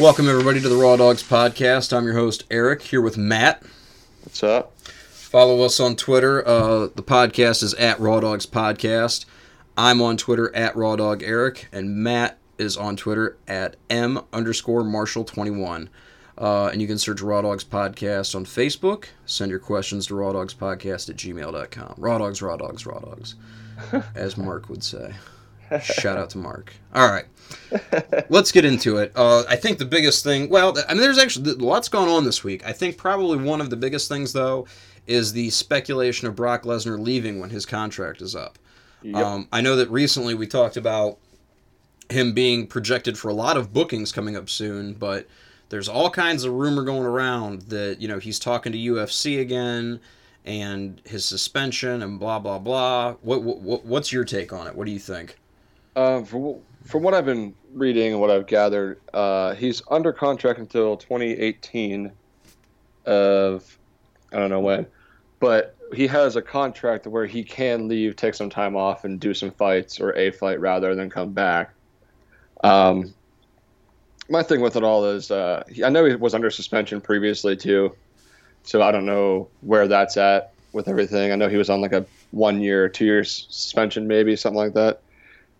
Welcome, everybody, to the Raw Dogs Podcast. I'm your host, Eric, here with Matt. What's up? Follow us on Twitter. The podcast is at Raw Dogs Podcast. I'm on Twitter at Raw Dog Eric, and Matt is on Twitter at M_Marshall21. And you can search Raw Dogs Podcast on Facebook. Send your questions to rawdogspodcast@gmail.com. Raw Dogs, Raw Dogs, Raw Dogs, as Mark would say. Shout out to Mark. All right. Let's get into it. I think the biggest thing, there's actually lots going on this week. I think probably one of the biggest things, though, is the speculation of Brock Lesnar leaving when his contract is up. Yep. I know that recently we talked about him being projected for a lot of bookings coming up soon, but there's all kinds of rumor going around that, you know, he's talking to UFC again and his suspension and blah, blah, blah. What's your take on it? What do you think? From what I've been reading and what I've gathered, he's under contract until 2018 of, I don't know when, but he has a contract where he can leave, take some time off, and do some fights, or a fight rather, than come back. My thing with it all is, I know he was under suspension previously too, so I don't know where that's at with everything. I know he was on like a 1 year, 2 year suspension, maybe something like that.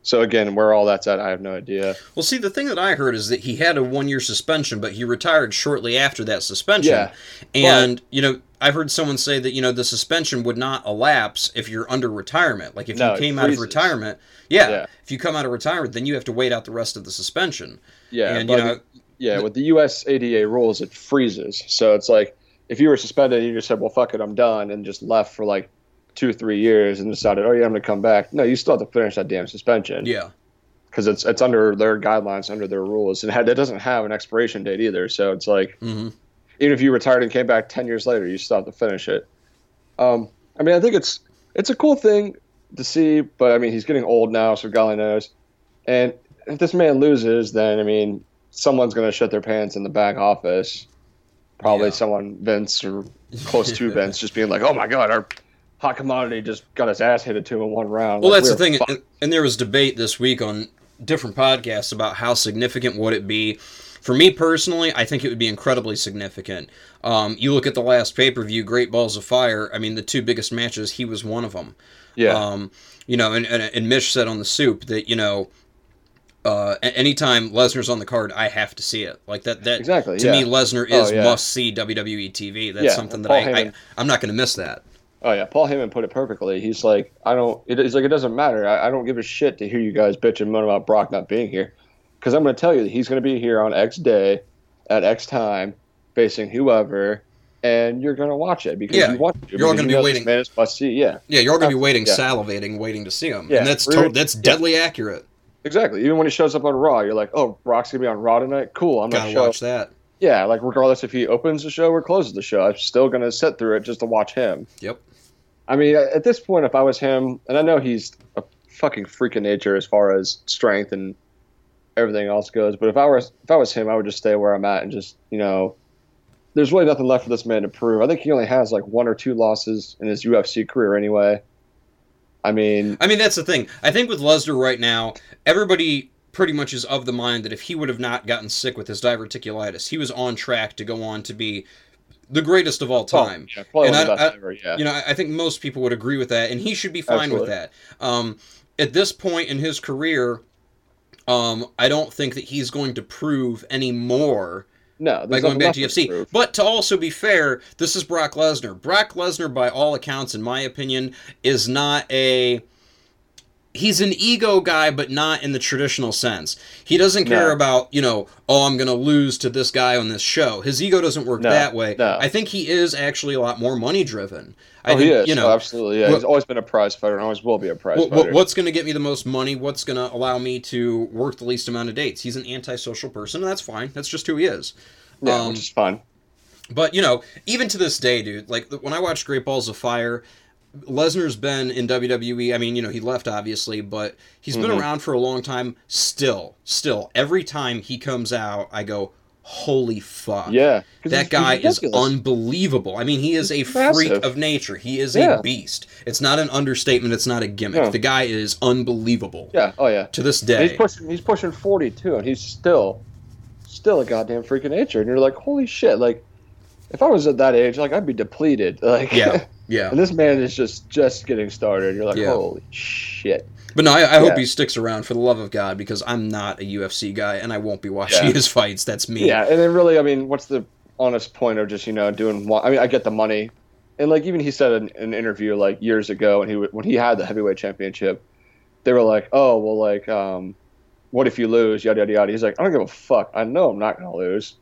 So again, where all that's at, I have no idea. Well, see, the thing that I heard is that he had a 1 year suspension, but he retired shortly after that suspension. Yeah, and, you know, I've heard someone say that, you know, the suspension would not elapse if you're under retirement. Like, if you came out of retirement, if you come out of retirement, then you have to wait out the rest of the suspension. Yeah, and, you know, with the US ADA rules, it freezes. So it's like, if you were suspended and you just said, well, fuck it, I'm done, and just left for like 2-3 years and decided, oh yeah, I'm gonna come back. No, you still have to finish that damn suspension. Yeah, because it's under their guidelines, under their rules, and that doesn't have an expiration date either. So it's like, even if you retired and came back 10 years later, you still have to finish it. I mean, I think it's a cool thing to see, but I mean, he's getting old now, so golly knows. And if this man loses, then I mean, someone's gonna shit their pants in the back office. Probably someone Vince or close to Vince, just being like, oh my god, our hot commodity just got his ass hit to in one round. Well, like, that's the thing, and there was debate this week on different podcasts about how significant would it be. For me personally, I think it would be incredibly significant. You look at the last pay-per-view, Great Balls of Fire, I mean, the two biggest matches, he was one of them. Yeah. You know, and Mish said on The Soup that, you know, anytime Lesnar's on the card, I have to see it. Like that. Exactly, to me, Lesnar is must-see WWE TV. That's something that I'm not going to miss that. Oh yeah, Paul Heyman put it perfectly. He's like, it doesn't matter. I don't give a shit to hear you guys bitch and moan about Brock not being here, because I'm going to tell you that he's going to be here on X day, at X time, facing whoever, and you're going to watch it because you want to. You're all going to be waiting. You're all going to be waiting, salivating, waiting to see him. Yeah, and that's deadly accurate. Exactly. Even when he shows up on Raw, you're like, oh, Brock's going to be on Raw tonight. Cool, I'm going to watch that. Yeah, like regardless if he opens the show or closes the show, I'm still going to sit through it just to watch him. Yep. I mean, at this point, if I was him, and I know he's a fucking freak of nature as far as strength and everything else goes, but if I was him, I would just stay where I'm at and just, you know, there's really nothing left for this man to prove. I think he only has like 1 or 2 losses in his UFC career anyway. I mean, that's the thing. I think with Lesnar right now, everybody pretty much is of the mind that if he would have not gotten sick with his diverticulitis, he was on track to go on to be the greatest of all time. Oh, yeah, probably and best ever, yeah. You know, I think most people would agree with that, and he should be fine with that. At this point in his career, I don't think that he's going to prove any more by going back to UFC. But to also be fair, this is Brock Lesnar. Brock Lesnar, by all accounts, in my opinion, is not a... He's an ego guy, but not in the traditional sense. He doesn't care about, you know, oh, I'm going to lose to this guy on this show. His ego doesn't work that way. No. I think he is actually a lot more money-driven. He is, you know, absolutely. Yeah. He's always been a prize fighter and always will be a prize fighter. What's going to get me the most money? What's going to allow me to work the least amount of dates? He's an antisocial person, and that's fine. That's just who he is. Yeah, which is fun. But, you know, even to this day, dude, like, when I watch Great Balls of Fire... Lesnar's been in WWE. I mean, you know, he left obviously, but he's been around for a long time. Still, every time he comes out, I go, "Holy fuck!" Yeah, that guy is unbelievable. I mean, he is a freak of nature. He is a beast. It's not an understatement. It's not a gimmick. No. The guy is unbelievable. Yeah. Oh yeah. To this day, and he's pushing 40 too, and he's still still a goddamn freak of nature. And you're like, holy shit, like, if I was at that age, like, I'd be depleted. Like, yeah, yeah. And this man is just getting started. You're like, yeah. Holy shit. But no, I hope he sticks around, for the love of God, because I'm not a UFC guy, and I won't be watching his fights. That's me. Yeah, and then really, I mean, what's the honest point of just, you know, doing... I mean, I get the money. And, like, even he said in an interview, like, years ago, and when he had the heavyweight championship, they were like, oh, well, like, what if you lose, yada, yada, yada. He's like, I don't give a fuck. I know I'm not going to lose.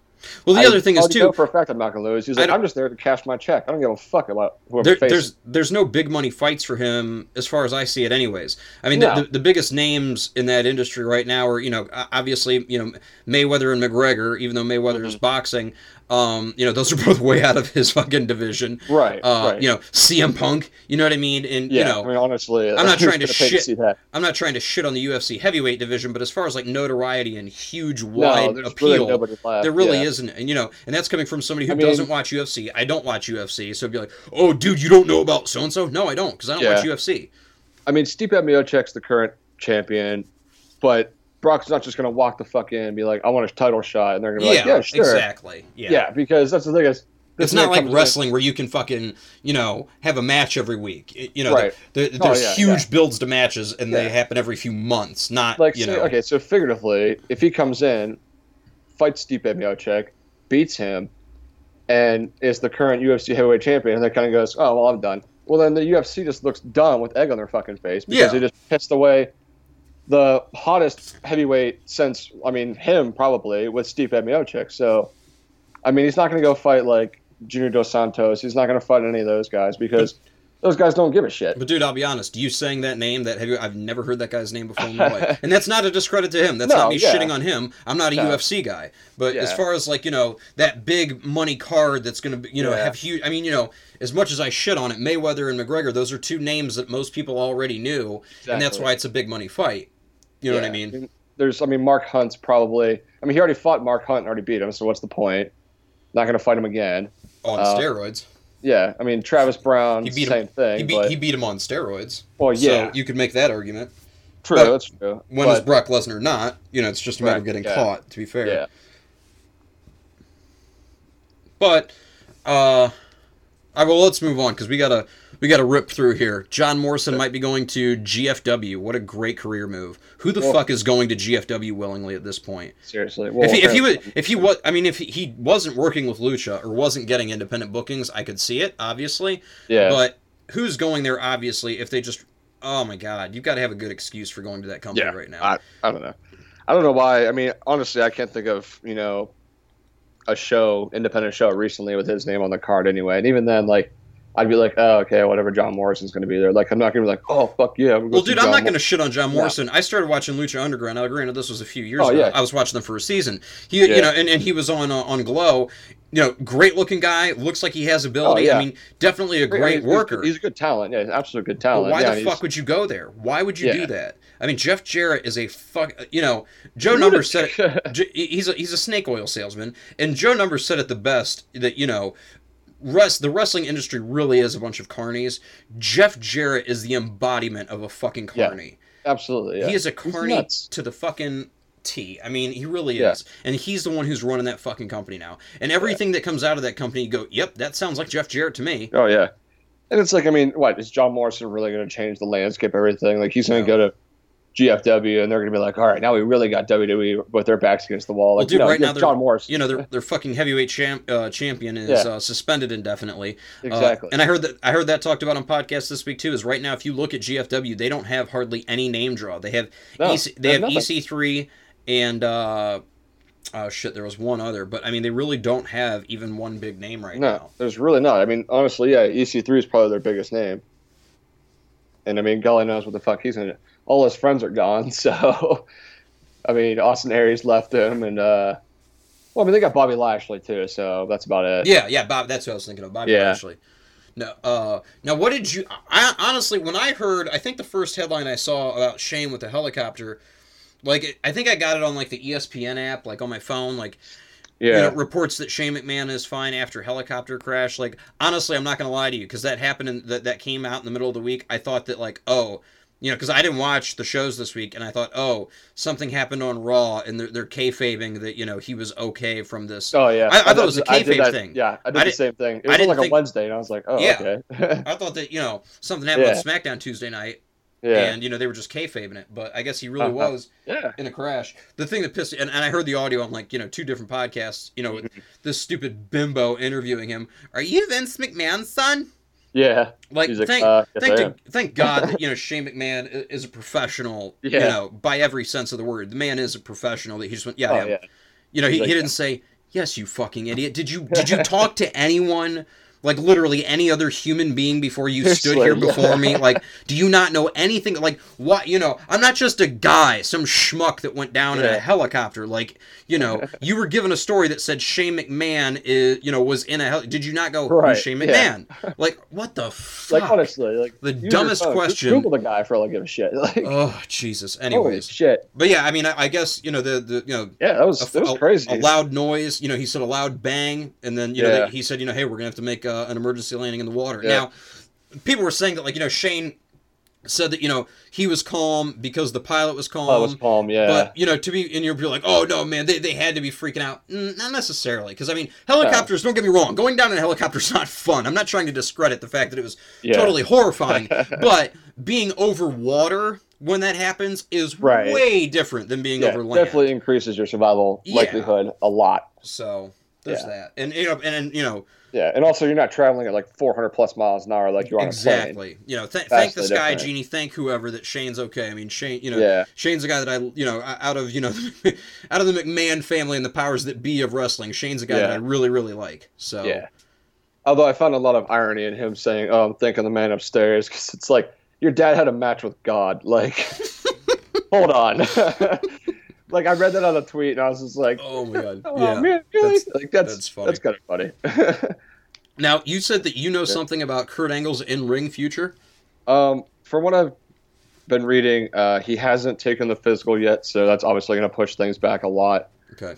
Well, the other thing is, too, I know for a fact I'm not going to lose. He's like, I'm just there to cash my check. I don't give a fuck about whoever faces. There's no big money fights for him, as far as I see it, anyways. I mean, the biggest names in that industry right now are, you know, obviously, you know, Mayweather and McGregor. Even though Mayweather is boxing, you know, those are both way out of his fucking division. Right. You know, CM Punk. You know what I mean? And yeah, you know, I mean, honestly, I'm not trying to shit. I'm not trying to shit on the UFC heavyweight division, but as far as like notoriety and huge wide appeal, there really isn't. And you know, and that's coming from somebody who doesn't watch UFC. I don't watch UFC, so it'd be like, oh, dude, you don't know about so and so? No, I don't, because I don't watch UFC. I mean, Stipe Miocic's the current champion, but Brock's not just going to walk the fuck in and be like, I want a title shot. And they're going to be like, yeah, sure. Exactly. Yeah. Yeah, because that's the thing is... It's not like wrestling where you can fucking, you know, have a match every week. You know, right. There's huge builds to matches, and they happen every few months, not, like, you know... Okay, so figuratively, if he comes in, fights Stipe Miocic, beats him, and is the current UFC heavyweight champion, and that kind of goes, oh, well, I'm done. Well, then the UFC just looks done with egg on their fucking face, because they just pissed away... the hottest heavyweight since, I mean, him probably, was Stipe Miocic. So, I mean, he's not going to go fight, like, Junior Dos Santos. He's not going to fight any of those guys because those guys don't give a shit. But, dude, I'll be honest. You saying that name, I've never heard that guy's name before in my life. And that's not a discredit to him. That's not me shitting on him. I'm not a UFC guy. But as far as, like, you know, that big money card that's going to, you know, have huge... I mean, you know... As much as I shit on it, Mayweather and McGregor, those are two names that most people already knew, and that's why it's a big money fight. You know what I mean? There's, I mean, Mark Hunt's probably... I mean, he already fought Mark Hunt and already beat him, so what's the point? Not going to fight him again. On steroids. Yeah, I mean, Travis Brown, same thing. He beat him on steroids. Well, yeah. So you could make that argument. True, but that's true. When is Brock Lesnar not? You know, it's just a matter of getting caught, to be fair. Yeah. But, all right, well, let's move on because we gotta rip through here. John Morrison might be going to GFW. What a great career move! Who the fuck is going to GFW willingly at this point? Seriously, well, if he was, I mean, if he wasn't working with Lucha or wasn't getting independent bookings, I could see it, obviously. Yeah. But who's going there? Obviously, if they just, oh my God, you've got to have a good excuse for going to that company right now. I don't know. I don't know why. I mean, honestly, I can't think of, you know, a show, independent show recently with his name on the card anyway. And even then, like, I'd be like, oh, okay, whatever, John Morrison's going to be there. Like, I'm not going to be like, oh, fuck yeah. Well, dude, I'm not going to shit on John Morrison. Yeah. I started watching Lucha Underground. Now, granted, this was a few years ago. Yeah. I was watching them for a season. He, you know, and he was on Glow. You know, great-looking guy. Looks like he has ability. I mean, definitely a great worker. He's a good talent. Yeah, he's an absolute good talent. But why the fuck would you go there? Why would you do that? I mean, Jeff Jarrett is a fuck... You know, Joe Number said... He's a snake oil salesman. And Joe Number said it the best that, you know... The wrestling industry really is a bunch of carnies. Jeff Jarrett is the embodiment of a fucking carny. Yeah, absolutely. Yeah. He is a carny to the fucking T. I mean, he really is. And he's the one who's running that fucking company now. And everything that comes out of that company, you go, yep, that sounds like Jeff Jarrett to me. Oh, yeah. And it's like, I mean, what? Is John Morrison really going to change the landscape, everything? Like, he's going to go to GFW, and they're going to be like, all right, now we really got WWE with their backs against the wall. Like, well, dude, you know, right now, John Morrison. You know, their fucking heavyweight champion is suspended indefinitely. Exactly. And I heard that talked about on podcasts this week too. Is right now, if you look at GFW, they don't have hardly any name draw. They have EC3 and shit. There was one other, but I mean, they really don't have even one big name right now. There's really not. I mean, honestly, yeah, EC3 is probably their biggest name. And I mean, golly knows what the fuck he's going to do. All his friends are gone, so I mean, Austin Aries left him, and well, I mean, they got Bobby Lashley too, so that's about it. Yeah, Bob. That's what I was thinking of, Bobby Lashley. No, now what did you? Honestly, when I heard, I think the first headline I saw about Shane with the helicopter, like I think I got it on like the ESPN app, like on my phone, like. Yeah, you know, reports that Shane McMahon is fine after helicopter crash. Like, honestly, I'm not gonna lie to you, because that happened, that came out in the middle of the week. I thought that, like, oh, You know, because I didn't watch the shows this week, and I thought, oh, something happened on Raw, and they're kayfabing that, you know, he was okay from this. Oh, yeah. I thought it was a kayfabe thing. Yeah, I did the same thing. It was like a Wednesday, and I was like, oh, yeah, okay. I thought that, you know, something happened on SmackDown Tuesday night, and, you know, they were just kayfabing it, but I guess he really was in a crash. The thing that pissed me, and I heard the audio on, like, you know, two different podcasts, you know, with this stupid bimbo interviewing him. Are you Vince McMahon's son? Yeah, like thank God that, you know, Shane McMahon is a professional, you know, by every sense of the word. The man is a professional. That he just went, you know, he didn't say, yes, you fucking idiot. Did you talk to anyone, like literally any other human being before you stood here before me? Like, do you not know anything? Like, what, you know, I'm not just a guy, some schmuck that went down in a helicopter. Like, you know, you were given a story that said Shane McMahon is, you know, was in a did you not go, who's Shane McMahon? Like, what the fuck? Like, honestly, like the dumbest question. Just Google the guy for all I give a shit. Like, oh Jesus. Anyways, shit. But yeah, I mean, I guess, you know, the you know, yeah, that was crazy. A loud noise. You know, he said a loud bang, and then you know he said, you know, hey, we're gonna have to make an emergency landing in the water. Now, people were saying that, like, you know, Shane said that, you know, he was calm because the pilot was calm. I was calm, yeah. But, you know, to be, and you're like, oh, no, man, they had to be freaking out. Not necessarily, because, I mean, helicopters, don't get me wrong, going down in a helicopter is not fun. I'm not trying to discredit the fact that it was totally horrifying, but being over water when that happens is way different than being over land. It definitely increases your survival likelihood a lot. So, there's that. And, you know, yeah, and also you're not traveling at like 400 plus miles an hour like you're on a plane. Exactly. You know, thank this guy, Genie. Thank whoever that Shane's okay. I mean, Shane, you know, Shane's a guy that I, you know, out of the McMahon family and the powers that be of wrestling, Shane's a guy that I really, really like. So although I found a lot of irony in him saying, "Oh, I'm thinking the man upstairs," because it's like your dad had a match with God. Like, hold on. Like, I read that on a tweet, and I was just like, oh, my God. Oh, man, really? That's funny. That's kind of funny. Now, you said that you know something about Kurt Angle's in-ring future? From what I've been reading, he hasn't taken the physical yet, so that's obviously going to push things back a lot. Okay.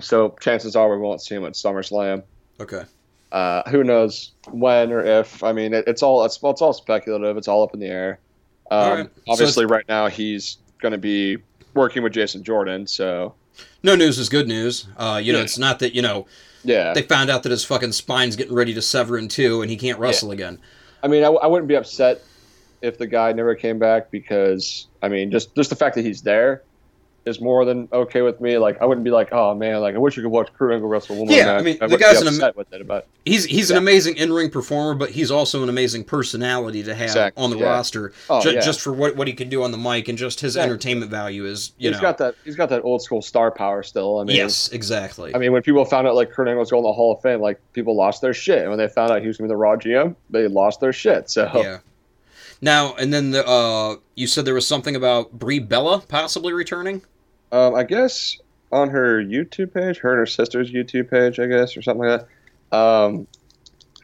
So chances are we won't see him at SummerSlam. Okay. Who knows when or if. I mean, it's all speculative. It's all up in the air. All right. Obviously, right now, he's going to be working with Jason Jordan, so no news is good news. You know, it's not that, you know, they found out that his fucking spine's getting ready to sever in two and he can't wrestle again. I mean, I wouldn't be upset if the guy never came back, because I mean, just the fact that he's there is more than okay with me. Like, I wouldn't be like, oh man, like I wish you could watch Kurt Angle wrestle one more time. I mean, the guy's he's an amazing in-ring performer, but he's also an amazing personality to have on the roster. Oh, just for what he can do on the mic, and just his entertainment value is, you know. He's got that old school star power still. I mean, yes, exactly. I mean, when people found out like Kurt Angle was going to the Hall of Fame, like people lost their shit. And when they found out he was going to be the Raw GM, they lost their shit. So now, and then the you said there was something about Brie Bella possibly returning? I guess on her YouTube page, her and her sister's YouTube page, I guess, or something like that.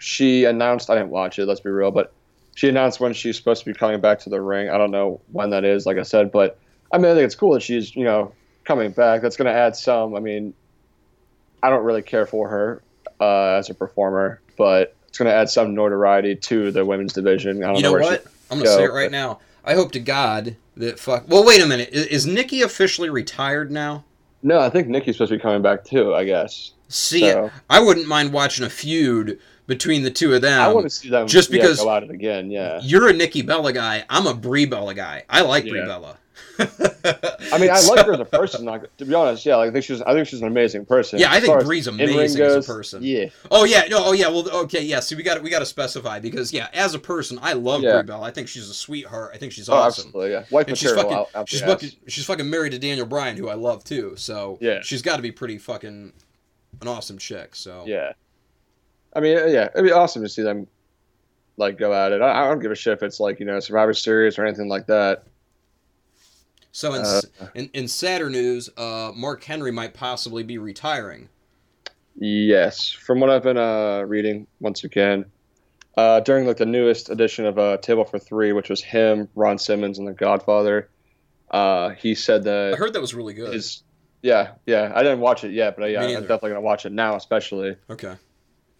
She announced, I didn't watch it, let's be real, but she announced when she's supposed to be coming back to the ring. I don't know when that is, like I said, but I mean, I think it's cool that she's, you know, coming back. That's going to add some. I mean, I don't really care for her as a performer, but it's going to add some notoriety to the women's division. I don't know where what? I'm going to say it right now. I hope to God that Well, wait a minute. Is Nikki officially retired now? No, I think Nikki's supposed to be coming back too, I guess. I wouldn't mind watching a feud between the two of them. I want to see them just because go at it again, You're a Nikki Bella guy. I'm a Brie Bella guy. I like Brie Bella. I mean, I like her as a person. Not, to be honest, like, I think she's an amazing person. Yeah, I think Brie's amazing as a person. Yeah. Oh yeah. No. Oh yeah. Well. Okay. Yeah. See, we got to specify, because as a person, I love Brie Bella. I think she's a sweetheart. I think she's awesome. Absolutely. Yeah. Wife and material. She's fucking married to Daniel Bryan, who I love too. So she's got to be pretty fucking an awesome chick. So I mean, it'd be awesome to see them like go at it. I don't give a shit if it's like, you know, Survivor Series or anything like that. So in sadder news, Mark Henry might possibly be retiring. Yes, from what I've been reading, once again, during like the newest edition of Table for Three, which was him, Ron Simmons, and The Godfather, he said that I heard that was really good. I didn't watch it yet, but I'm definitely gonna watch it now, especially. Okay.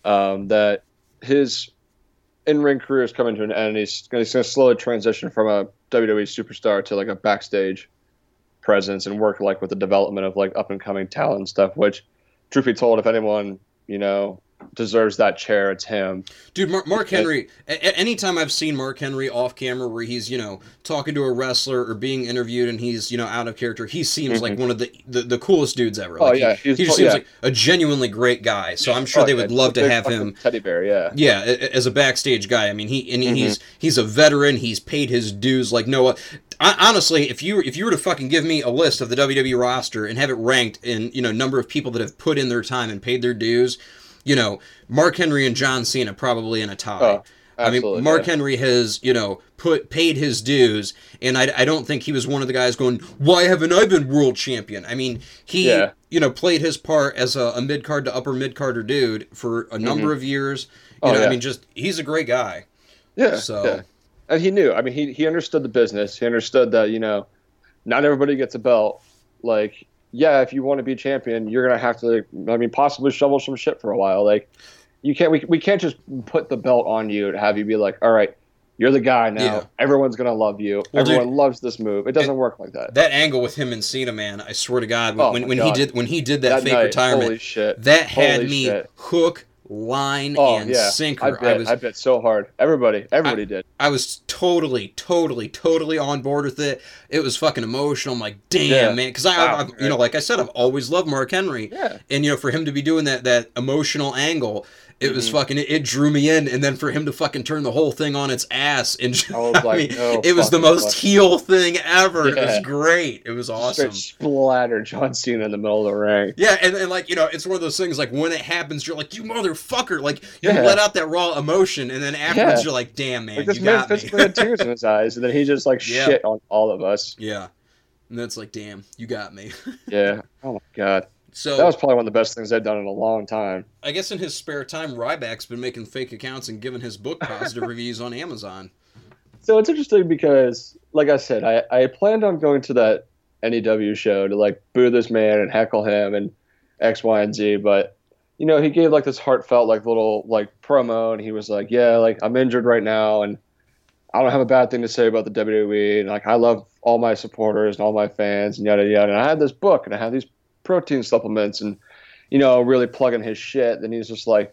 That his in-ring career is coming to an end. He's gonna slowly transition from a WWE superstar to like a backstage presence and work like with the development of like up and coming talent and stuff, which truth be told, if anyone, you know, deserves that chair, it's him. Dude, Mark Henry, anytime I've seen Mark Henry off camera where he's, you know, talking to a wrestler or being interviewed and he's, you know, out of character, he seems like one of the coolest dudes ever. Like, oh, yeah. He just seems like a genuinely great guy, so I'm sure they would love to have him. Teddy bear, yeah. Yeah, as a backstage guy. I mean, he's a veteran, he's paid his dues like Noah. Honestly, if you were to fucking give me a list of the WWE roster and have it ranked in, you know, number of people that have put in their time and paid their dues, you know, Mark Henry and John Cena probably in a tie. Oh, absolutely, I mean, Mark Henry has, you know, paid his dues, and I don't think he was one of the guys going, why haven't I been world champion? I mean, he, you know, played his part as a mid-card to upper mid-carder dude for a number of years. You know, I mean, just, he's a great guy. Yeah, so. Yeah. And he knew. I mean, he understood the business. He understood that, you know, not everybody gets a belt. Like, yeah, if you want to be champion, you're going to have to, I mean, possibly shovel some shit for a while. Like, you can't, we can't just put the belt on you and have you be like, all right, you're the guy now. Yeah. Everyone's going to love you. Well, everyone loves this move. It doesn't work like that. That angle with him and Cena, man, I swear to God, when he did that fake night, retirement, holy shit. That had holy me shit. Hook, line, and sinker. I bet so hard. Everybody did. I was totally on board with it. It was fucking emotional. I'm like, damn, man. Because I you know, like I said, I've always loved Mark Henry. Yeah. And, you know, for him to be doing that emotional angle, it was fucking, it drew me in. And then for him to fucking turn the whole thing on its ass. And I was like, it was the most heel thing ever. Yeah. It was great. It was awesome. Splatter John Cena in the middle of the ring. Yeah. And like, you know, it's one of those things like when it happens, you're like, you motherfucker. Like, you let out that raw emotion. And then afterwards, you're like, damn, man. Like, this man physically had tears in his eyes. And then he just like shit on all of us. Yeah. And that's like, damn, you got me. Yeah. Oh my God. So that was probably one of the best things I've done in a long time. I guess in his spare time, Ryback's been making fake accounts and giving his book positive reviews on Amazon. So it's interesting because, like I said, I planned on going to that NEW show to like boo this man and heckle him and X, Y, and Z. But, you know, he gave like this heartfelt like little like promo, and he was like, yeah, like I'm injured right now and I don't have a bad thing to say about the WWE. And like I love all my supporters and all my fans and yada, yada. And I had this book and I had these protein supplements and, you know, really plugging his shit. Then he's just like,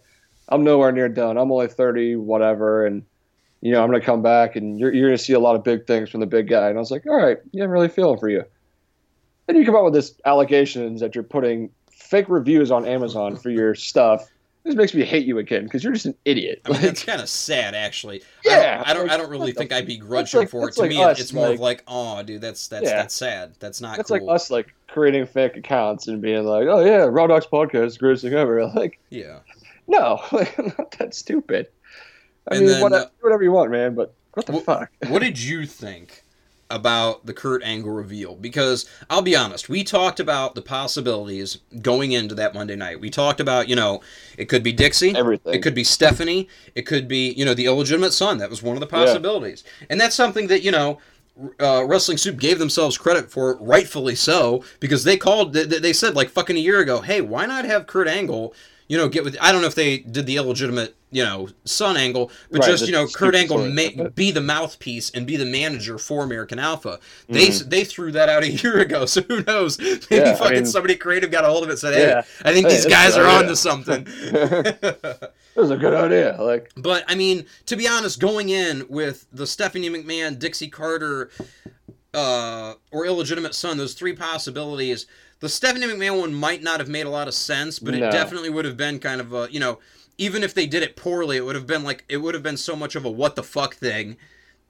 I'm nowhere near done. I'm only 30, whatever. And, you know, I'm going to come back and you're going to see a lot of big things from the big guy. And I was like, all right, yeah, I'm really feeling for you. Then you come out with this allegations that you're putting fake reviews on Amazon for your stuff. This makes me hate you again because you're just an idiot. I mean, like, that's kind of sad, actually. Yeah, I don't really think I begrudge him for it. To me, it's more of like, oh, dude, that's sad. That's not cool. That's like us, like creating fake accounts and being like, oh yeah, Raw Dogs Podcast is the greatest thing ever. Like, yeah, no, like, I'm not that stupid. I mean, whatever you want, man. But what the fuck? What did you think about the Kurt Angle reveal? Because I'll be honest, we talked about the possibilities going into that Monday night. We talked about, you know, it could be Dixie, everything. It could be Stephanie, it could be, you know, the illegitimate son. That was one of the possibilities. Yeah. And that's something that, you know, Wrestling Soup gave themselves credit for, rightfully so, because they called, they said like fucking a year ago, hey, why not have Kurt Angle, you know, get with, I don't know if they did the illegitimate, you know, son angle, but right, just, you know, Kurt Angle be the mouthpiece and be the manager for American Alpha. They threw that out a year ago, so who knows? Maybe somebody creative got a hold of it and said, hey, I think these guys are onto something. That was a good idea. Like, but, I mean, to be honest, going in with the Stephanie McMahon, Dixie Carter, or illegitimate son, those three possibilities, the Stephanie McMahon one might not have made a lot of sense, but it definitely would have been kind of a, you know, even if they did it poorly, it would have been like, it would have been so much of a what the fuck thing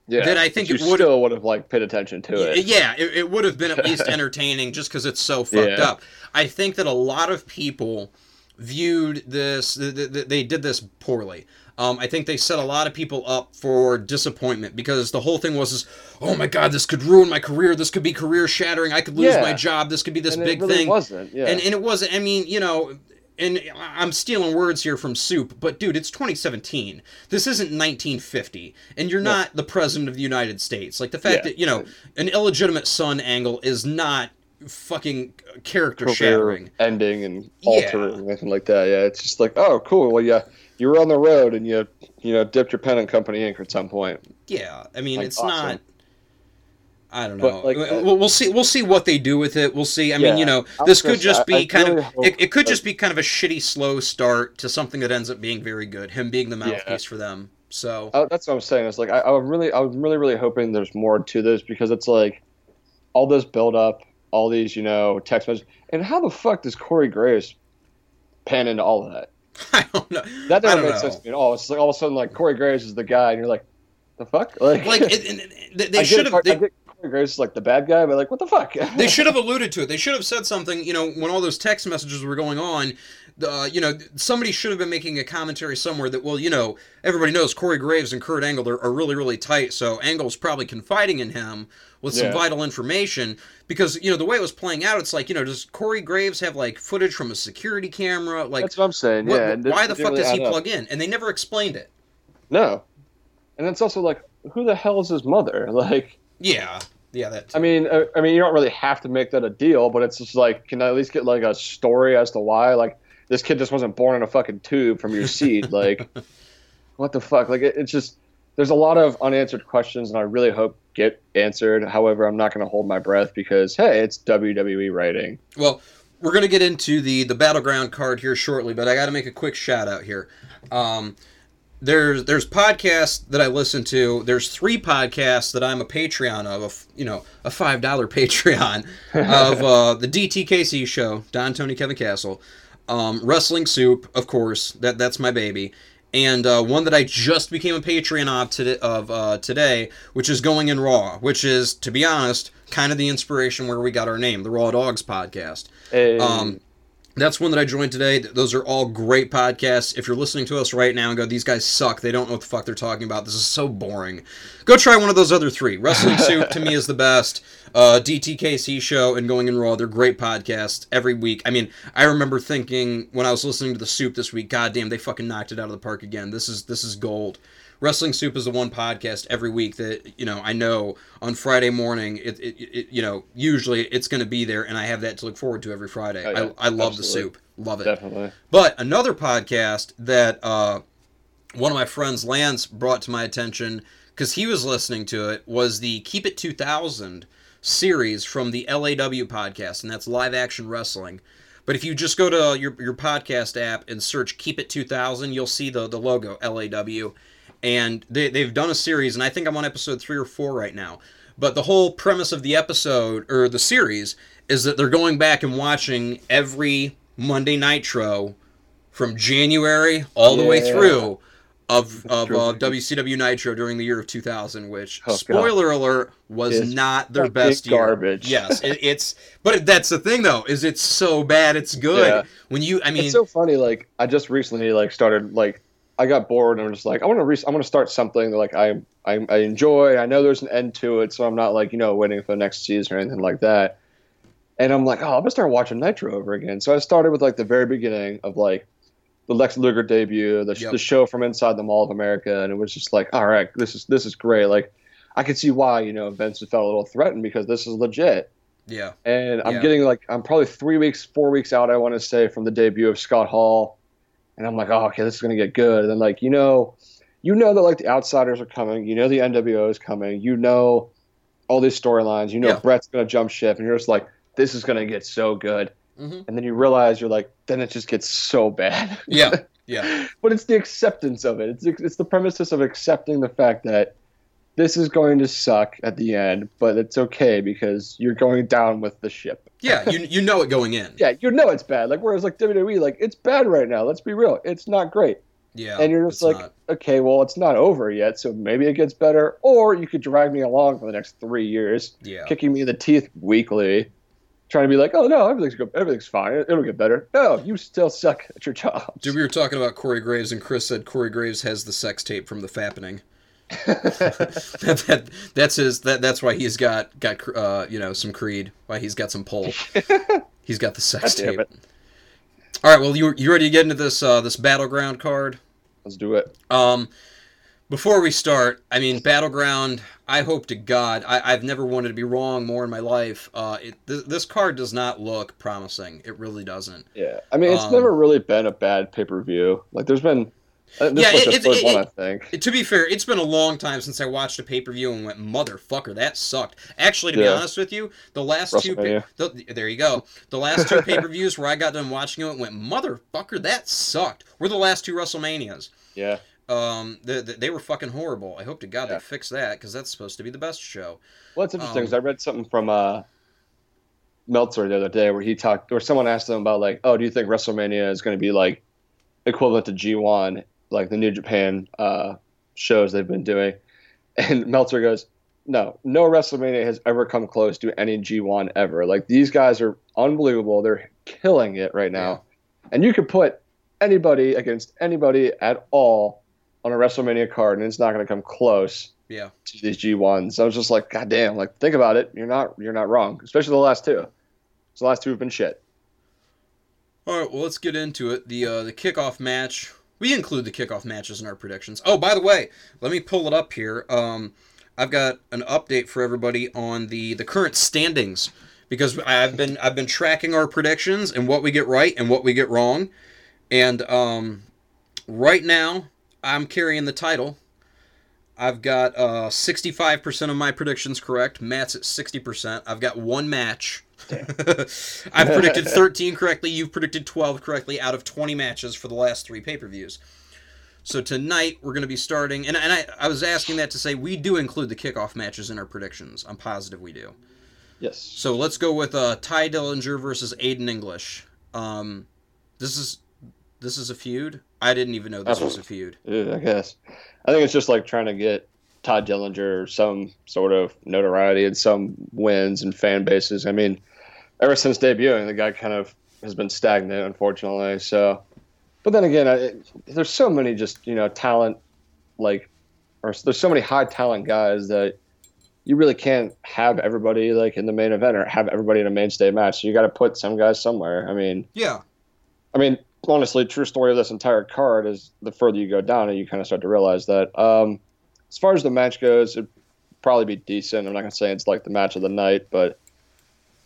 that I think you would have like paid attention to it. Yeah, it would have been at least entertaining just because it's so fucked up. I think that a lot of people viewed this, they did this poorly. I think they set a lot of people up for disappointment because the whole thing was, oh my God, this could ruin my career. This could be career shattering. I could lose my job. This could be this big thing. And it wasn't. I mean, you know, and I'm stealing words here from Soup, but dude, it's 2017. This isn't 1950, and you're not the president of the United States. Like the fact that, you know, an illegitimate son angle is not fucking character shattering, ending and altering, anything like that. Yeah, it's just like, oh, cool. Well, yeah, you were on the road and you dipped your pen in Company Inc. at some point. Yeah, I mean, like, it's awesome. Not. I don't know. But, like, we'll see. We'll see what they do with it. We'll see. I mean, you know, this could just be kind of a shitty, slow start to something that ends up being very good. Him being the mouthpiece for them. So that's what I'm saying. It's like I was really hoping there's more to this, because it's like all this build up, all these, you know, text messages, and how the fuck does Corey Graves pan into all of that? I don't know. That doesn't make sense to me at all. It's like all of a sudden, like, Corey Graves is the guy, and you're like, the fuck? Like they should have. Graves is like the bad guy, but like, what the fuck? They should have alluded to it. They should have said something, you know, when all those text messages were going on, you know, somebody should have been making a commentary somewhere that, well, you know, everybody knows Corey Graves and Kurt Angle are really, really tight, so Angle's probably confiding in him with some vital information, because, you know, the way it was playing out, it's like, you know, does Corey Graves have, like, footage from a security camera? Like, that's what I'm saying, Why the fuck does he plug in? And they never explained it. No. And it's also like, who the hell is his mother? Like... Yeah, that too. I mean, you don't really have to make that a deal, but it's just like, can I at least get like a story as to why? Like, this kid just wasn't born in a fucking tube from your seed. Like, what the fuck? Like, it's just, there's a lot of unanswered questions, and I really hope get answered. However, I'm not going to hold my breath, because, hey, it's WWE writing. Well, we're going to get into the Battleground card here shortly, but I got to make a quick shout out here. There's podcasts that I listen to. There's 3 podcasts that I'm a Patreon of, you know, a $5 Patreon of, the DTKC show, Don, Tony, Kevin Castle, Wrestling Soup, of course, that's my baby, and one that I just became a Patreon of today, which is Going in Raw, which is, to be honest, kind of the inspiration where we got our name, the Raw Dogs Podcast. Hey. That's one that I joined today. Those are all great podcasts. If you're listening to us right now and go, these guys suck, they don't know what the fuck they're talking about, this is so boring, go try one of those other 3. Wrestling Soup, to me, is the best. DTKC Show and Going in Raw, they're great podcasts every week. I mean, I remember thinking when I was listening to The Soup this week, goddamn, they fucking knocked it out of the park again. This is gold. Wrestling Soup is the one podcast every week that, you know, I know on Friday morning, it you know, usually it's going to be there, and I have that to look forward to every Friday. Oh, yeah. I love The Soup. Love it. Definitely. But another podcast that one of my friends, Lance, brought to my attention because he was listening to it was the Keep It 2000 series from the LAW podcast, and that's Live Action Wrestling. But if you just go to your podcast app and search Keep It 2000, you'll see the logo, LAW. And they've done a series, and I think I'm on episode 3 or 4 right now. But the whole premise of the episode, or the series, is that they're going back and watching every Monday Nitro from January all the way through of WCW Nitro during the year of 2000, which, spoiler alert, was not their best year. Garbage. Yes, it's... But that's the thing, though, is it's so bad it's good. Yeah. When you... I mean... It's so funny, like, I just recently, like, started, like... I got bored and I'm just like, I want to start something that like I enjoy. I know there's an end to it, so I'm not like, you know, waiting for the next season or anything like that. And I'm like, I'm gonna start watching Nitro over again. So I started with like the very beginning of like the Lex Luger debut, the show from inside the Mall of America, and it was just like, all right, this is great. Like, I could see why, you know, Vince felt a little threatened, because this is legit. Yeah. And I'm getting like, I'm probably 4 weeks out, I want to say, from the debut of Scott Hall. And I'm like, oh, okay, this is going to get good. And then, like, you know that, like, the Outsiders are coming. You know the NWO is coming. You know all these storylines. You know Brett's going to jump ship. And you're just like, this is going to get so good. Mm-hmm. And then you realize you're like, then it just gets so bad. Yeah, yeah. But it's the acceptance of it. It's the premises of accepting the fact that this is going to suck at the end, but it's okay because you're going down with the ship. Yeah, you know it going in. Yeah, you know it's bad. Like, whereas, like, WWE, like, it's bad right now. Let's be real. It's not great. Yeah, and you're just like, not. Okay, well, it's not over yet, so maybe it gets better. Or you could drag me along for the next 3 years, kicking me in the teeth weekly, trying to be like, oh, no, everything's good. Everything's fine. It'll get better. No, you still suck at your job. Dude, we were talking about Corey Graves, and Chris said Corey Graves has the sex tape from the fappening. That's why he's got you know, some Creed, why he's got some pull. He's got the sex tape. All right, well, you ready to get into this Battleground card? Let's do it. Before we start, I mean, Battleground, I hope to God, I've never wanted to be wrong more in my life. This card does not look promising. It really doesn't. Yeah, I mean, it's never really been a bad pay-per-view. Like, there's been This was the third one, I think. To be fair, it's been a long time since I watched a pay-per-view and went, motherfucker, that sucked. Actually, to be honest with you, the last two... there you go. The last two pay-per-views where I got done watching it and went, motherfucker, that sucked, were the last two WrestleManias. Yeah. They were fucking horrible. I hope to God they fix that, because that's supposed to be the best show. Well, it's interesting, because I read something from... Meltzer the other day where he talked, or someone asked him about, like, oh, do you think WrestleMania is going to be like equivalent to G1, like the New Japan shows they've been doing? And Meltzer goes, no WrestleMania has ever come close to any G1 ever. Like, these guys are unbelievable. They're killing it right now. Yeah. And you could put anybody against anybody at all on a WrestleMania card, and it's not going to come close. Yeah, to these G1s. So I was just like, God damn, like, think about it. You're not wrong, especially the last two. So the last two have been shit. All right, well, let's get into it. The kickoff match. We include the kickoff matches in our predictions. Oh, by the way, let me pull it up here. I've got an update for everybody on the current standings, because I've been tracking our predictions and what we get right and what we get wrong. And right now, I'm carrying the title. I've got 65% of my predictions correct. Matt's at 60%. I've got one match. I've predicted 13 correctly. You've predicted 12 correctly out of 20 matches for the last three pay-per-views. So tonight we're going to be starting... And I was asking that to say we do include the kickoff matches in our predictions. I'm positive we do. Yes. So let's go with Tye Dillinger versus Aiden English. This is a feud? I didn't even know this was a feud. Yeah, I guess. I think it's just like trying to get Tye Dillinger some sort of notoriety and some wins and fan bases. I mean, ever since debuting, the guy kind of has been stagnant, unfortunately. So, but then again, there's so many just, talent, there's so many high talent guys that you really can't have everybody like in the main event or have everybody in a mainstay match. So you got to put some guys somewhere. Honestly, true story of this entire card is the further you go down and you kind of start to realize that. As far as the match goes, it'd probably be decent. I'm not going to say it's like the match of the night, but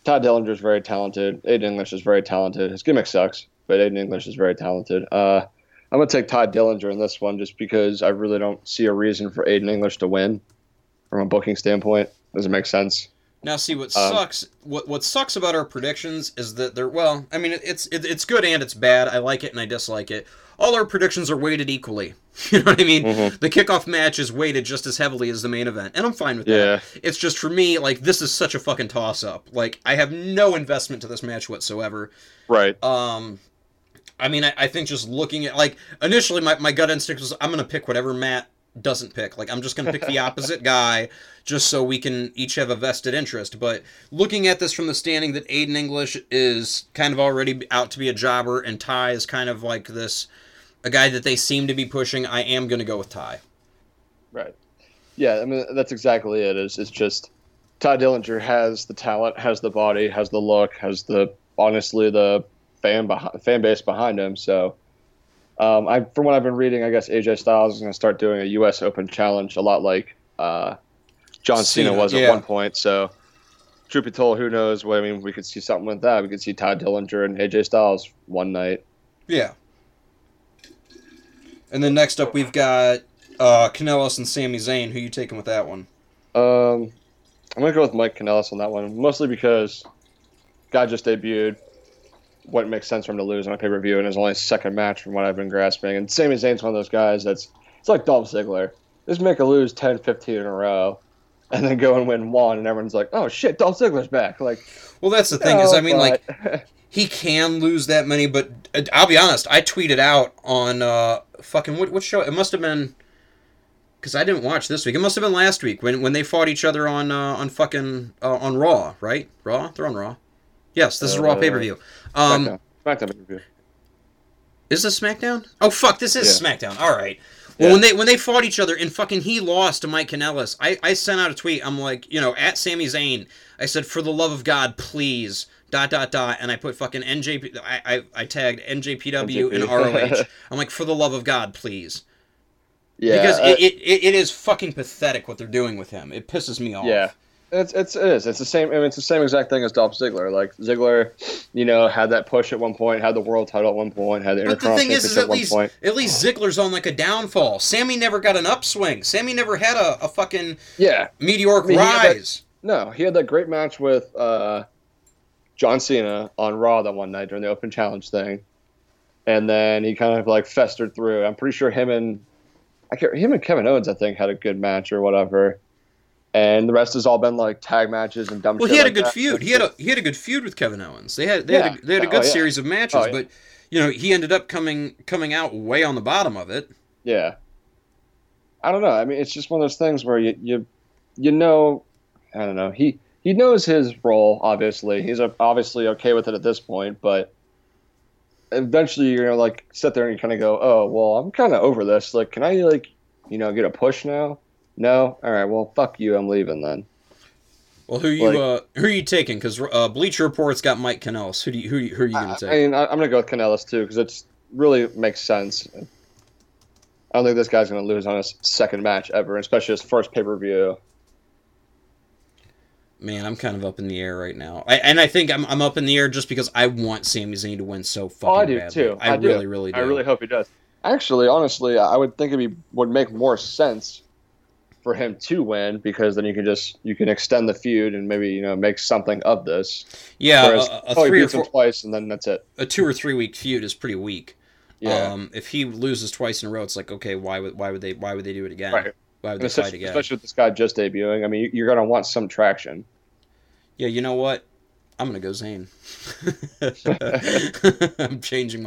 Tye Dillinger is very talented. Aiden English is very talented. His gimmick sucks, but Aiden English is very talented. I'm going to take Tye Dillinger in this one just because I really don't see a reason for Aiden English to win from a booking standpoint. Does it make sense? Now, see, what sucks. What sucks about our predictions is that they're it's good and it's bad. I like it and I dislike it. All our predictions are weighted equally. You know what I mean? Mm-hmm. The kickoff match is weighted just as heavily as the main event, and I'm fine with that. It's just for me, like, this is such a fucking toss up. Like, I have no investment to this match whatsoever. Right. I think just looking at, like, initially my gut instinct was I'm gonna pick whatever Matt doesn't pick. Like, I'm just going to pick the opposite guy just so we can each have a vested interest. But looking at this from the standing that Aiden English is kind of already out to be a jobber and Tye is kind of like a guy that they seem to be pushing, I am going to go with Tye. Right. Yeah, I mean, that's exactly it. It's just Tye Dillinger has the talent, has the body, has the look, has the fan base behind him, so... from what I've been reading, I guess AJ Styles is going to start doing a U.S. Open challenge, a lot like John Cena was at one point. So, truth be told, who knows? Well, I mean, we could see something with that. We could see Tye Dillinger and AJ Styles one night. Yeah. And then next up, we've got Kanellis and Sami Zayn. Who are you taking with that one? I'm going to go with Mike Kanellis on that one, mostly because guy just debuted. What makes sense for him to lose on a pay-per-view, and his only second match from what I've been grasping. And Sami Zayn's one of those guys it's like Dolph Ziggler. Just make a lose 10, 15 in a row, and then go and win one, and everyone's like, oh shit, Dolph Ziggler's back. Like, well, that's the thing he can lose that many, but I'll be honest, I tweeted out on what show? It must have been, because I didn't watch this week. It must have been last week when they fought each other on Raw, right? Raw? They're on Raw. Yes, this is Raw pay-per-view. SmackDown pay-per-view. Is this SmackDown? Oh, fuck, this is SmackDown. All right. Well, when they fought each other and fucking he lost to Mike Kanellis, I sent out a tweet. I'm like, at Sami Zayn, I said, for the love of God, please, ... And I put fucking NJP... I tagged NJPW and ROH. I'm like, for the love of God, please. Yeah. Because it is fucking pathetic what they're doing with him. It pisses me off. Yeah. It is. It's the same. I mean, it's the same exact thing as Dolph Ziggler. Like Ziggler, you know, had that push at one point, had the world title at one point, had the Intercontinental Championship at one point. At least Ziggler's on like a downfall. Sammy never got an upswing. Sammy never had a fucking meteoric rise. He had that great match with John Cena on Raw that one night during the Open Challenge thing, and then he kind of like festered through. I'm pretty sure him and Kevin Owens, I think, had a good match or whatever. And the rest has all been like tag matches and dumb shit. Well, he had a good feud. He had a good feud with Kevin Owens. They had a good series of matches, but you know, he ended up coming out way on the bottom of it. Yeah. I don't know. I mean, it's just one of those things where you know, I don't know. He knows his role, obviously. He's obviously okay with it at this point, but eventually you're gonna like sit there and you kind of go, "Oh, well, I'm kind of over this. Like, can I like, you know, get a push now?" No? All right, well, fuck you. I'm leaving then. Well, who are you taking? Because Bleacher Report's got Mike Kanellis. Who are you going to take? I mean, I'm going to go with Kanellis, too, because it really makes sense. I don't think this guy's going to lose on his second match ever, especially his first pay-per-view. Man, I'm kind of up in the air right now. And I think I'm up in the air just because I want Sami Zayn to win so fucking badly. I do, too. I really do. I really hope he does. Actually, honestly, I would think would make more sense for him to win, because then you can extend the feud and maybe, you know, make something of this. Yeah, whereas, twice and then that's it. A 2 or 3 week feud is pretty weak. Yeah. If he loses twice in a row, it's like, okay, why would they do it again? Right. Why would they fight again? Especially with this guy just debuting. I mean, you're gonna want some traction. Yeah, you know what? I'm gonna go Zayn. I'm changing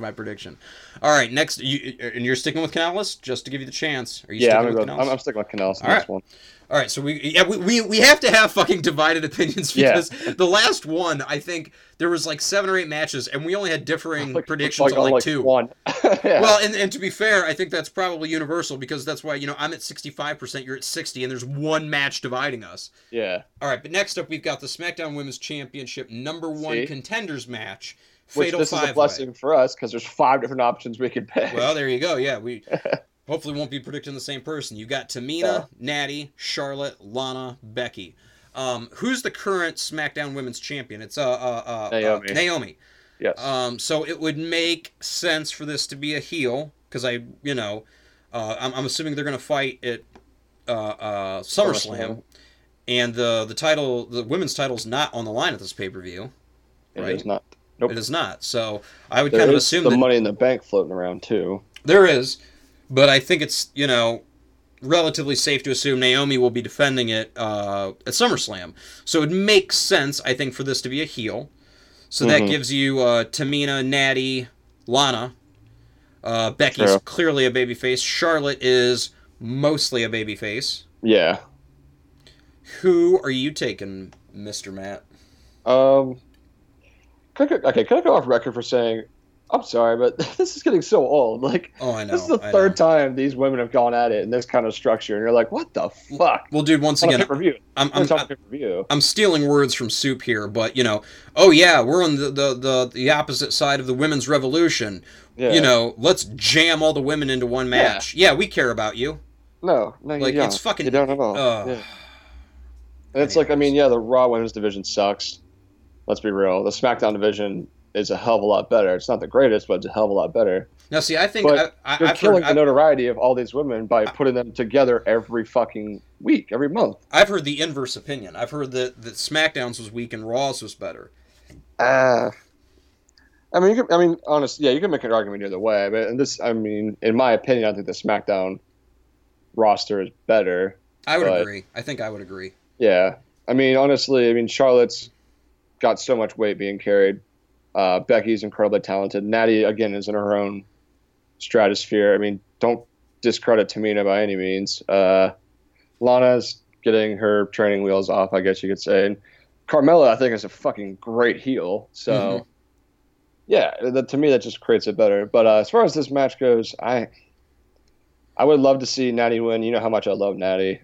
my prediction. All right, next, you're sticking with Kanellis just to give you the chance. Are you sticking with Kanellis? I'm sticking with Kanellis. All right, so we have to have fucking divided opinions because the last one, I think there was like 7 or 8 matches, and we only had differing predictions on like 2. One. Yeah. Well, and to be fair, I think that's probably universal because that's why, you know, I'm at 65%, you're at 60%, and there's one match dividing us. Yeah. All right, but next up, we've got the SmackDown Women's Championship number 1 contenders match. This is a blessing for us because there's 5 different options we could pick. Well, there you go. Yeah, we hopefully won't be predicting the same person. You got Tamina, Natty, Charlotte, Lana, Becky. Who's the current SmackDown Women's Champion? It's Naomi. Naomi. Yes. So it would make sense for this to be a heel because I'm assuming they're going to fight at SummerSlam, and the title, the women's title, is not on the line at this pay per view. Right? It is not. Nope. It is not. So I would kind of assume the Money in the Bank floating around too. There is, but I think it's, you know, relatively safe to assume Naomi will be defending it at SummerSlam. So it makes sense, I think, for this to be a heel. So that gives you Tamina, Natty, Lana. Becky's clearly a babyface. Charlotte is mostly a babyface. Yeah. Who are you taking, Mr. Matt? Can I go off record for saying, I'm sorry, but this is getting so old. Like, I know. This is the third time these women have gone at it in this kind of structure, and you're like, what the fuck? Well, dude, once again, I'm stealing words from Soup here, but, you know, we're on the opposite side of the women's revolution. Yeah. You know, let's jam all the women into one match. Yeah, we care about you. No, you don't. It's fucking... You don't at all. And it's like, I mean, the Raw women's division sucks. Let's be real. The SmackDown division is a hell of a lot better. It's not the greatest, but it's a hell of a lot better. Now, see, I think... You're killing the notoriety of all these women by putting them together every fucking week, every month. I've heard the inverse opinion. I've heard that SmackDown's was weak and Raw's was better. You can make an argument either way. But in my opinion, I think the SmackDown roster is better. I would agree. I think I would agree. Yeah. Charlotte's got so much weight being carried. Becky's incredibly talented. Natty, again, is in her own stratosphere. I mean, don't discredit Tamina by any means. Lana's getting her training wheels off, I guess you could say. And Carmella, I think, is a fucking great heel. So, to me, that just creates it better. But as far as this match goes, I would love to see Natty win. You know how much I love Natty.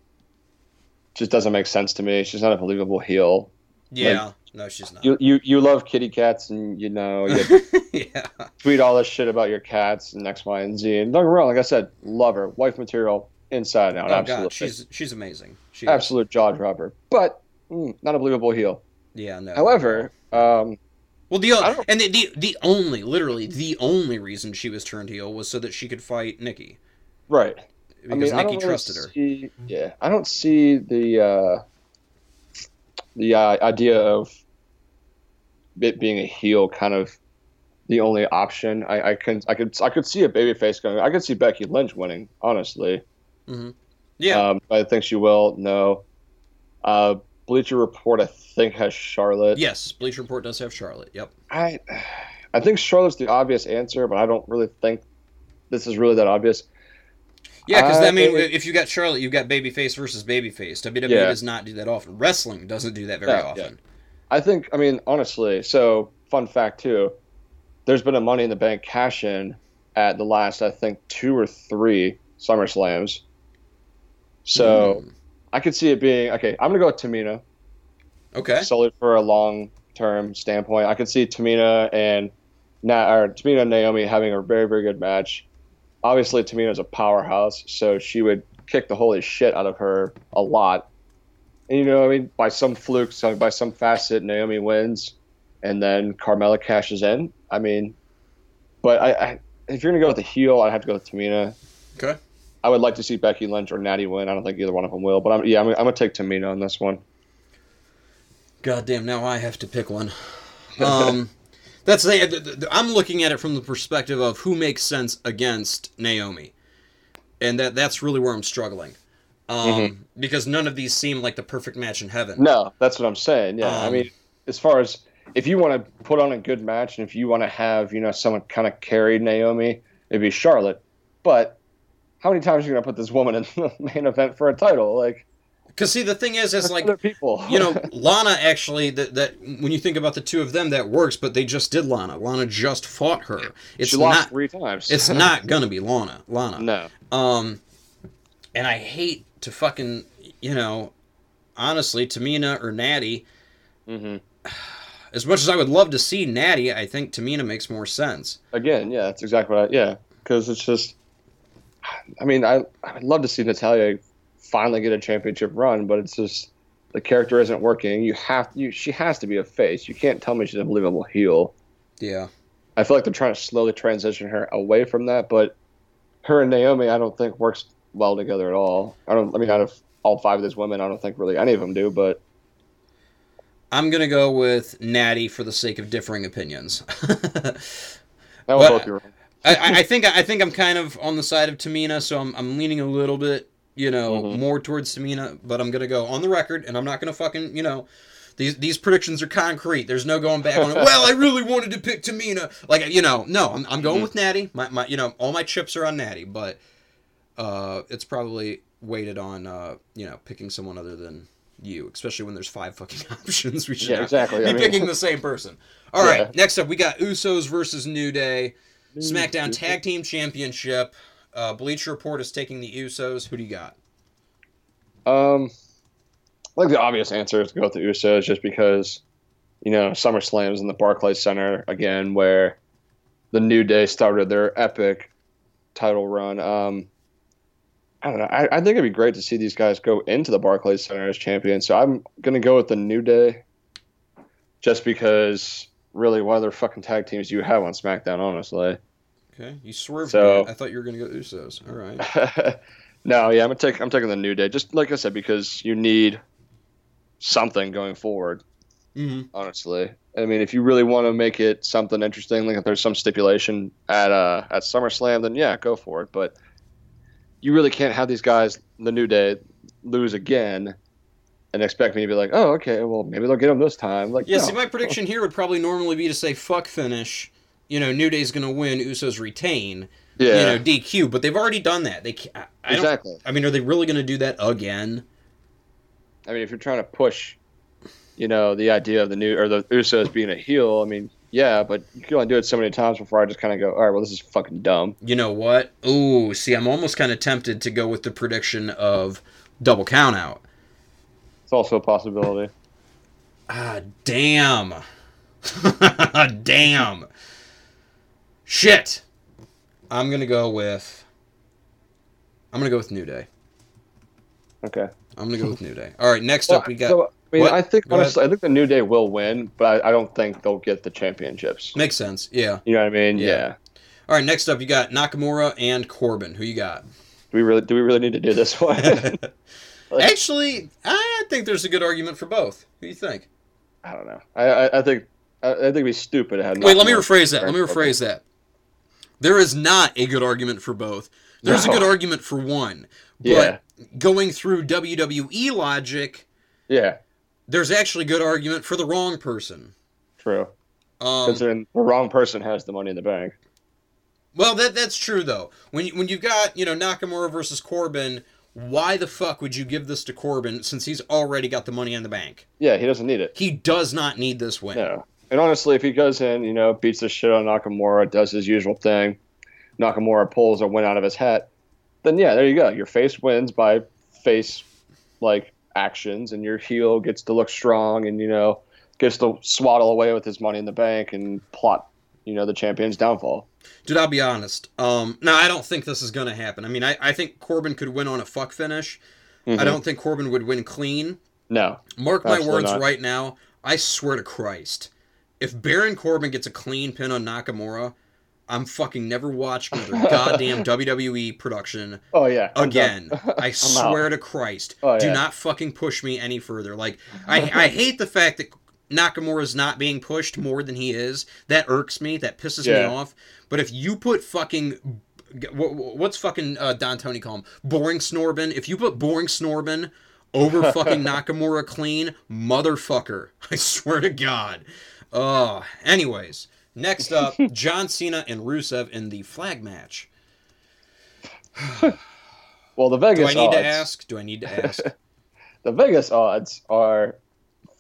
Just doesn't make sense to me. She's not a believable heel. Yeah. No, she's not. You love kitty cats, and you tweet all this shit about your cats and X, Y, and Z. And don't get me wrong, like I said, love her, wife material, inside out. Oh, absolutely. God. She's amazing. She absolute is. Jaw dropper, but not a believable heel. Yeah, no. However, the only reason she was turned heel was so that she could fight Nikki. Right. Because Nikki trusted her. Yeah, I don't see the idea of it being a heel kind of the only option. I could see a babyface going. I could see Becky Lynch winning, honestly. Mm-hmm. Yeah, I think she will. No, Bleacher Report I think has Charlotte. Yes, Bleacher Report does have Charlotte. Yep. I think Charlotte's the obvious answer, but I don't really think this is really that obvious. Yeah, because if you got Charlotte, you've got babyface versus babyface. WWE does not do that often. Wrestling doesn't do that very often. Yeah. Honestly, so fun fact too, there's been a Money in the Bank cash-in at the last, I think, 2 or 3 SummerSlams. So I could see it being, okay, I'm going to go with Tamina. Okay. Solely for a long-term standpoint. I could see Tamina and Naomi having a very, very good match. Obviously, Tamina's a powerhouse, so she would kick the holy shit out of her a lot. And by some fluke, by some facet, Naomi wins, and then Carmella cashes in. But if you're going to go with the heel, I'd have to go with Tamina. Okay. I would like to see Becky Lynch or Natty win. I don't think either one of them will, but I'm going to take Tamina on this one. Goddamn, now I have to pick one. I'm looking at it from the perspective of who makes sense against Naomi, and that's really where I'm struggling, because none of these seem like the perfect match in heaven. No, that's what I'm saying. Yeah, as far as if you want to put on a good match and if you want to have someone kind of carry Naomi, it'd be Charlotte. But how many times are you gonna put this woman in the main event for a title, like? Because, see, the thing is like, Lana actually, that when you think about the two of them, that works, but they just did Lana. Lana just fought her. She lost 3 times. It's not going to be Lana. No. And I hate to fucking, honestly, Tamina or Natty. Mm-hmm. As much as I would love to see Natty, I think Tamina makes more sense. Again, yeah, that's exactly what because it's just, I'd love to see Natalya finally get a championship run, but it's just the character isn't working. She has to be a face. You can't tell me she's a believable heel. Yeah, I feel like they're trying to slowly transition her away from that, but her and Naomi, I don't think works well together at all. Out of all 5 of these women, I don't think really any of them do. But I'm gonna go with Natty for the sake of differing opinions. That will help you. I think I'm kind of on the side of Tamina, so I'm leaning a little bit. More towards Tamina, but I'm going to go on the record, and I'm not going to fucking, these predictions are concrete. There's no going back on it. Well, I really wanted to pick Tamina. No, I'm going with Natty. My all my chips are on Natty, but it's probably weighted on, picking someone other than you, especially when there's 5 fucking options. We should be picking the same person. All right, next up, we got Usos versus New Day, SmackDown Tag Team Championship. Bleacher Report is taking the Usos. Who do you got? I think the obvious answer is to go with the Usos, just because, SummerSlam is in the Barclays Center again, where the New Day started their epic title run. I don't know. I think it'd be great to see these guys go into the Barclays Center as champions. So I'm gonna go with the New Day, just because really, what other fucking tag teams do you have on SmackDown? Honestly. Okay, you swerved me. I thought you were going to go Usos. All right. No, yeah, I'm taking the New Day. Just like I said, because you need something going forward, honestly. If you really want to make it something interesting, like if there's some stipulation at SummerSlam, then yeah, go for it. But you really can't have these guys, the New Day, lose again and expect me to be like, oh, okay, well, maybe they'll get them this time. Like, no. See, my prediction here would probably normally be to say fuck finish. New Day's going to win, Usos retain, DQ, but they've already done that. Exactly. Are they really going to do that again? If you're trying to push, the idea of the Usos being a heel, but you can only do it so many times before I just kind of go, all right, well, this is fucking dumb. You know what? Ooh, see, I'm almost kind of tempted to go with the prediction of double count out. It's also a possibility. Ah, damn. Damn. Shit! I'm gonna go with New Day. Okay. I'm going to go with New Day. All right, next up we got... So, I mean, I think, honestly, I think the New Day will win, but I don't think they'll get the championships. Makes sense, yeah. You know what I mean? Yeah. All right, next up you got Nakamura and Corbin. Who you got? Do we really need to do this one? Actually, I think there's a good argument for both. Who do you think? I don't know. I think it'd be stupid to have Nakamura. Wait, let me rephrase that. There is not a good argument for both. There's a good argument for one. But going through WWE logic, there's actually good argument for the wrong person. True. Considering the wrong person has the Money in the Bank. Well, that's true though. When you've got, Nakamura versus Corbin, why the fuck would you give this to Corbin since he's already got the Money in the Bank? Yeah, he doesn't need it. He does not need this win. No. And honestly, if he goes in, beats the shit out of Nakamura, does his usual thing, Nakamura pulls a win out of his hat, then there you go. Your face wins by face actions, and your heel gets to look strong, and gets to swaddle away with his Money in the Bank and plot the champion's downfall. Dude, I'll be honest. No, I don't think this is going to happen. I mean, I think Corbin could win on a fuck finish. Mm-hmm. I don't think Corbin would win clean. No. Mark my words right now. I swear to Christ. If Baron Corbin gets a clean pin on Nakamura, I'm fucking never watching another goddamn WWE production again. I swear to Christ. Do not fucking push me any further. I hate the fact that Nakamura's not being pushed more than he is. That irks me. That pisses me off. But if you put fucking... What's fucking Don Tony call him? Boring Snorbin. If you put Boring Snorbin over fucking Nakamura clean, motherfucker. I swear to God. Anyways, next up, John Cena and Rusev in the flag match. Well, the Vegas odds... Do I need to ask? The Vegas odds are...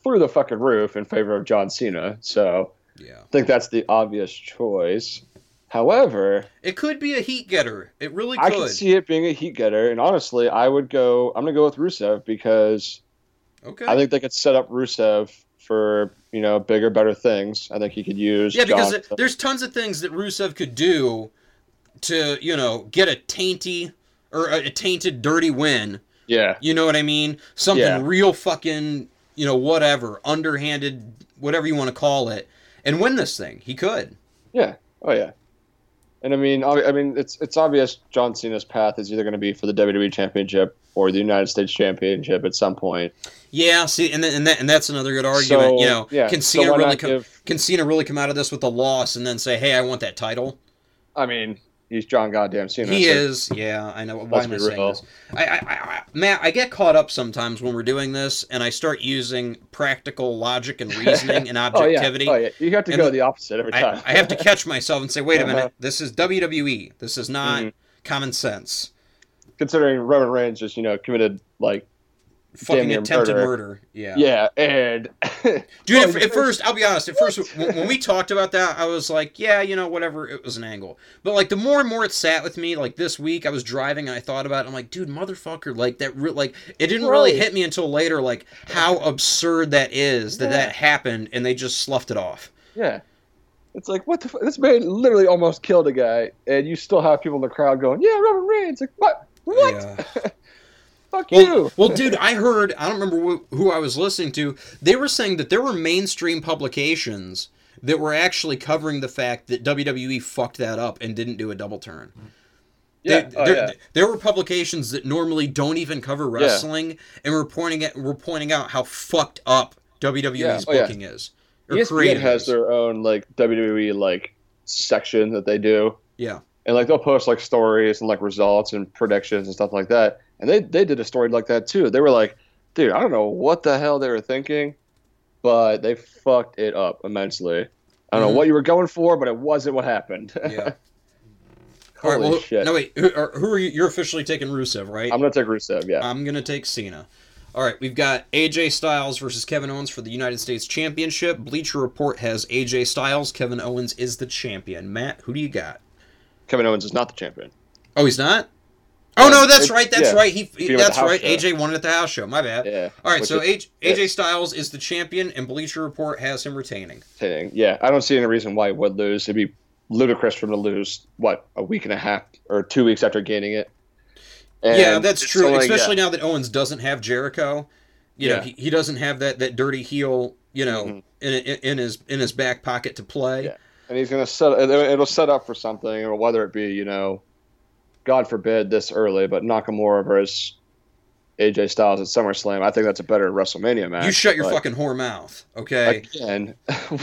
through the fucking roof in favor of John Cena, so I think that's the obvious choice. However... it could be a heat-getter. It really could. I can see it being a heat-getter, and honestly, I'm going to go with Rusev because I think they could set up Rusev for, bigger, better things. I think he could use... Yeah, because there's tons of things that Rusev could do to, get a tainted, dirty win. Yeah. You know what I mean? Something real fucking... whatever, underhanded, whatever you want to call it, and win this thing. He could. Yeah. Oh, yeah. And I mean, it's obvious John Cena's path is either going to be for the WWE Championship or the United States Championship at some point. Yeah. See, and that's another good argument. So, can Cena really come out of this with a loss and then say, "Hey, I want that title"? I mean, he's John Goddamn Cena. He is. Yeah, I know. Why am I saying this? Matt, I get caught up sometimes when we're doing this, and I start using practical logic and reasoning and objectivity. You have to go the opposite every time. I have to catch myself and say, wait a minute, this is WWE. This is not common sense. Considering Roman Reigns just, committed, fucking attempted murder. Yeah. Yeah, and... Dude, at first, when we talked about that, I was like, yeah, whatever, it was an angle. But, the more and more it sat with me, this week, I was driving and I thought about it, I'm like, dude, motherfucker, it didn't really hit me until later, how absurd that is that happened, and they just sloughed it off. Yeah. It's like, what the fuck? This man literally almost killed a guy, and you still have people in the crowd going, yeah, Roman Reigns, what? Yeah. Fuck you. Well, dude, I don't remember who I was listening to. They were saying that there were mainstream publications that were actually covering the fact that WWE fucked that up and didn't do a double turn. Yeah. There were publications that normally don't even cover wrestling and were pointing out how fucked up WWE's booking is. ESPN has their own WWE section that they do. Yeah. And they'll post stories and results and predictions and stuff like that. And they did a story like that, too. They were like, dude, I don't know what the hell they were thinking, but they fucked it up immensely. I don't know what you were going for, but it wasn't what happened. Yeah. Holy shit. No, wait. Who are you? You're officially taking Rusev, right? I'm going to take Rusev, yeah. I'm going to take Cena. All right, we've got AJ Styles versus Kevin Owens for the United States Championship. Bleacher Report has AJ Styles. Kevin Owens is the champion. Matt, who do you got? Kevin Owens is not the champion. Oh, he's not? Oh, no, that's right. That's right. That's right. Show. AJ won it at the house show. My bad. Yeah. All right, so AJ Styles is the champion, and Bleacher Report has him retaining. Yeah, I don't see any reason why he would lose. It'd be ludicrous for him to lose, a week and a half or 2 weeks after gaining it. And yeah, that's true. Like, especially now that Owens doesn't have Jericho, you know, he doesn't have that dirty heel, you know, in his back pocket to play. Yeah. And he's gonna set up for something, or whether it be, you know, God forbid this early, but Nakamura versus AJ Styles at SummerSlam. I think that's a better WrestleMania match. You shut your fucking whore mouth, okay? Again. and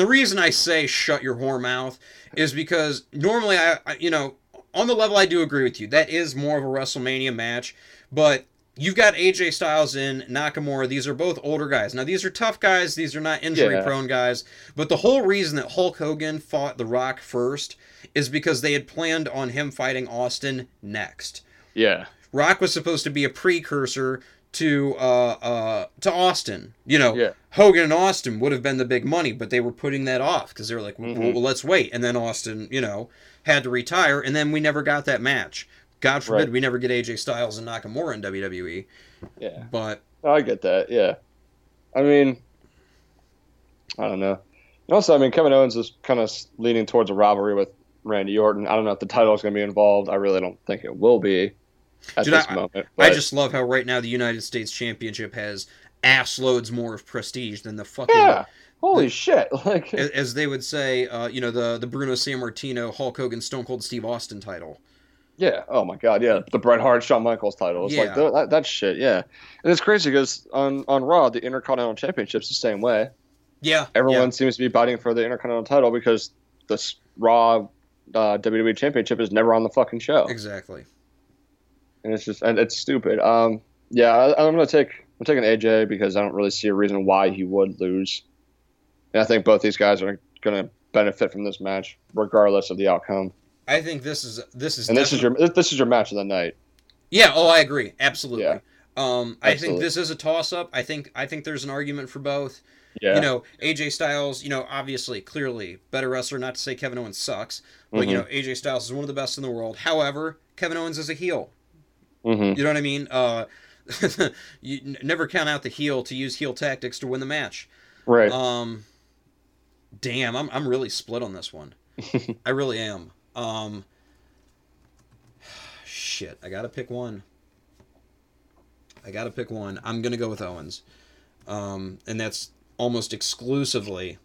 the reason I say shut your whore mouth is because normally I you know, on the level I do agree with you. That is more of a WrestleMania match, but you've got AJ Styles in, Nakamura. These are both older guys. Now, these are tough guys. These are not injury-prone guys. But the whole reason that Hulk Hogan fought The Rock first is because they had planned on him fighting Austin next. Yeah. Rock was supposed to be a precursor to Austin. You know, Hogan and Austin would have been the big money, but they were putting that off because they were like, well, let's wait. And then Austin, you know, had to retire, and then we never got that match. God forbid we never get AJ Styles and Nakamura in WWE. Yeah. But I get that, yeah. I mean, I don't know. And also, I mean, Kevin Owens is kind of leaning towards a rivalry with Randy Orton. I don't know if the title is going to be involved. I really don't think it will be at this moment. But I just love how right now the United States Championship has ass loads more of prestige than the fucking... Yeah. Holy shit. Like, as they would say, you know, the Bruno Sammartino, Hulk Hogan, Stone Cold Steve Austin title. Yeah. Oh my God. Yeah. The Bret Hart, Shawn Michaels title. It's like that shit. Yeah. And it's crazy because on Raw, the Intercontinental Championship's the same way. Yeah. Everyone seems to be fighting for the Intercontinental title because this Raw WWE Championship is never on the fucking show. Exactly. And it's just, and it's stupid. Yeah. I'm taking AJ because I don't really see a reason why he would lose. And I think both these guys are going to benefit from this match, regardless of the outcome. I think this is your match of the night. Yeah. Oh, I agree. Absolutely. Yeah. I think this is a toss-up. I think there's an argument for both. Yeah. You know, AJ Styles. You know, obviously, clearly, better wrestler. Not to say Kevin Owens sucks, but you know, AJ Styles is one of the best in the world. However, Kevin Owens is a heel. You know what I mean? You never count out the heel to use heel tactics to win the match. Right. Damn, I'm really split on this one. I really am. Shit, I gotta pick one. I'm gonna go with Owens. And that's almost exclusively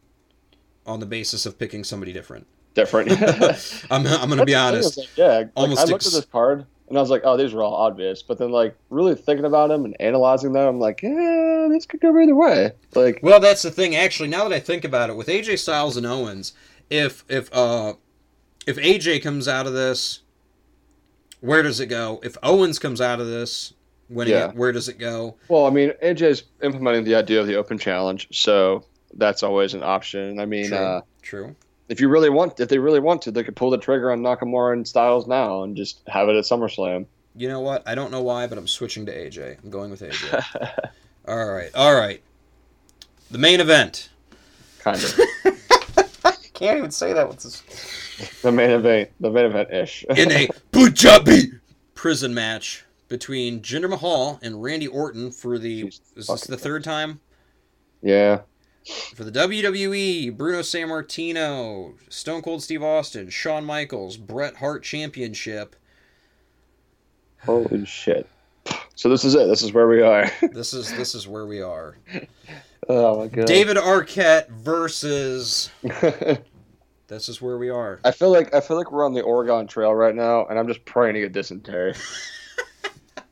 on the basis of picking somebody different. I'm gonna be honest. I looked at this card and I was like, oh, these are all obvious. But then, like, really thinking about them and analyzing them, I'm like, yeah, this could go either way. Like, well, that's the thing. Actually, now that I think about it, with AJ Styles and Owens, if AJ comes out of this, where does it go? If Owens comes out of this, where does it go? Well, I mean, AJ's implementing the idea of the open challenge, so that's always an option. I mean, true. If they really want to, they could pull the trigger on Nakamura and Styles now and just have it at SummerSlam. You know what? I don't know why, but I'm switching to AJ. I'm going with AJ. All right. The main event. Kind of. Can't even say that with this. The main event-ish. In a Punjabi prison match between Jinder Mahal and Randy Orton for the... is this the third time? Yeah. For the WWE, Bruno Sammartino, Stone Cold Steve Austin, Shawn Michaels, Bret Hart Championship. Holy shit. So this is it. This is where we are. This is where we are. Oh my God. David Arquette versus... This is where we are. I feel like we're on the Oregon Trail right now, and I'm just praying to get dysentery.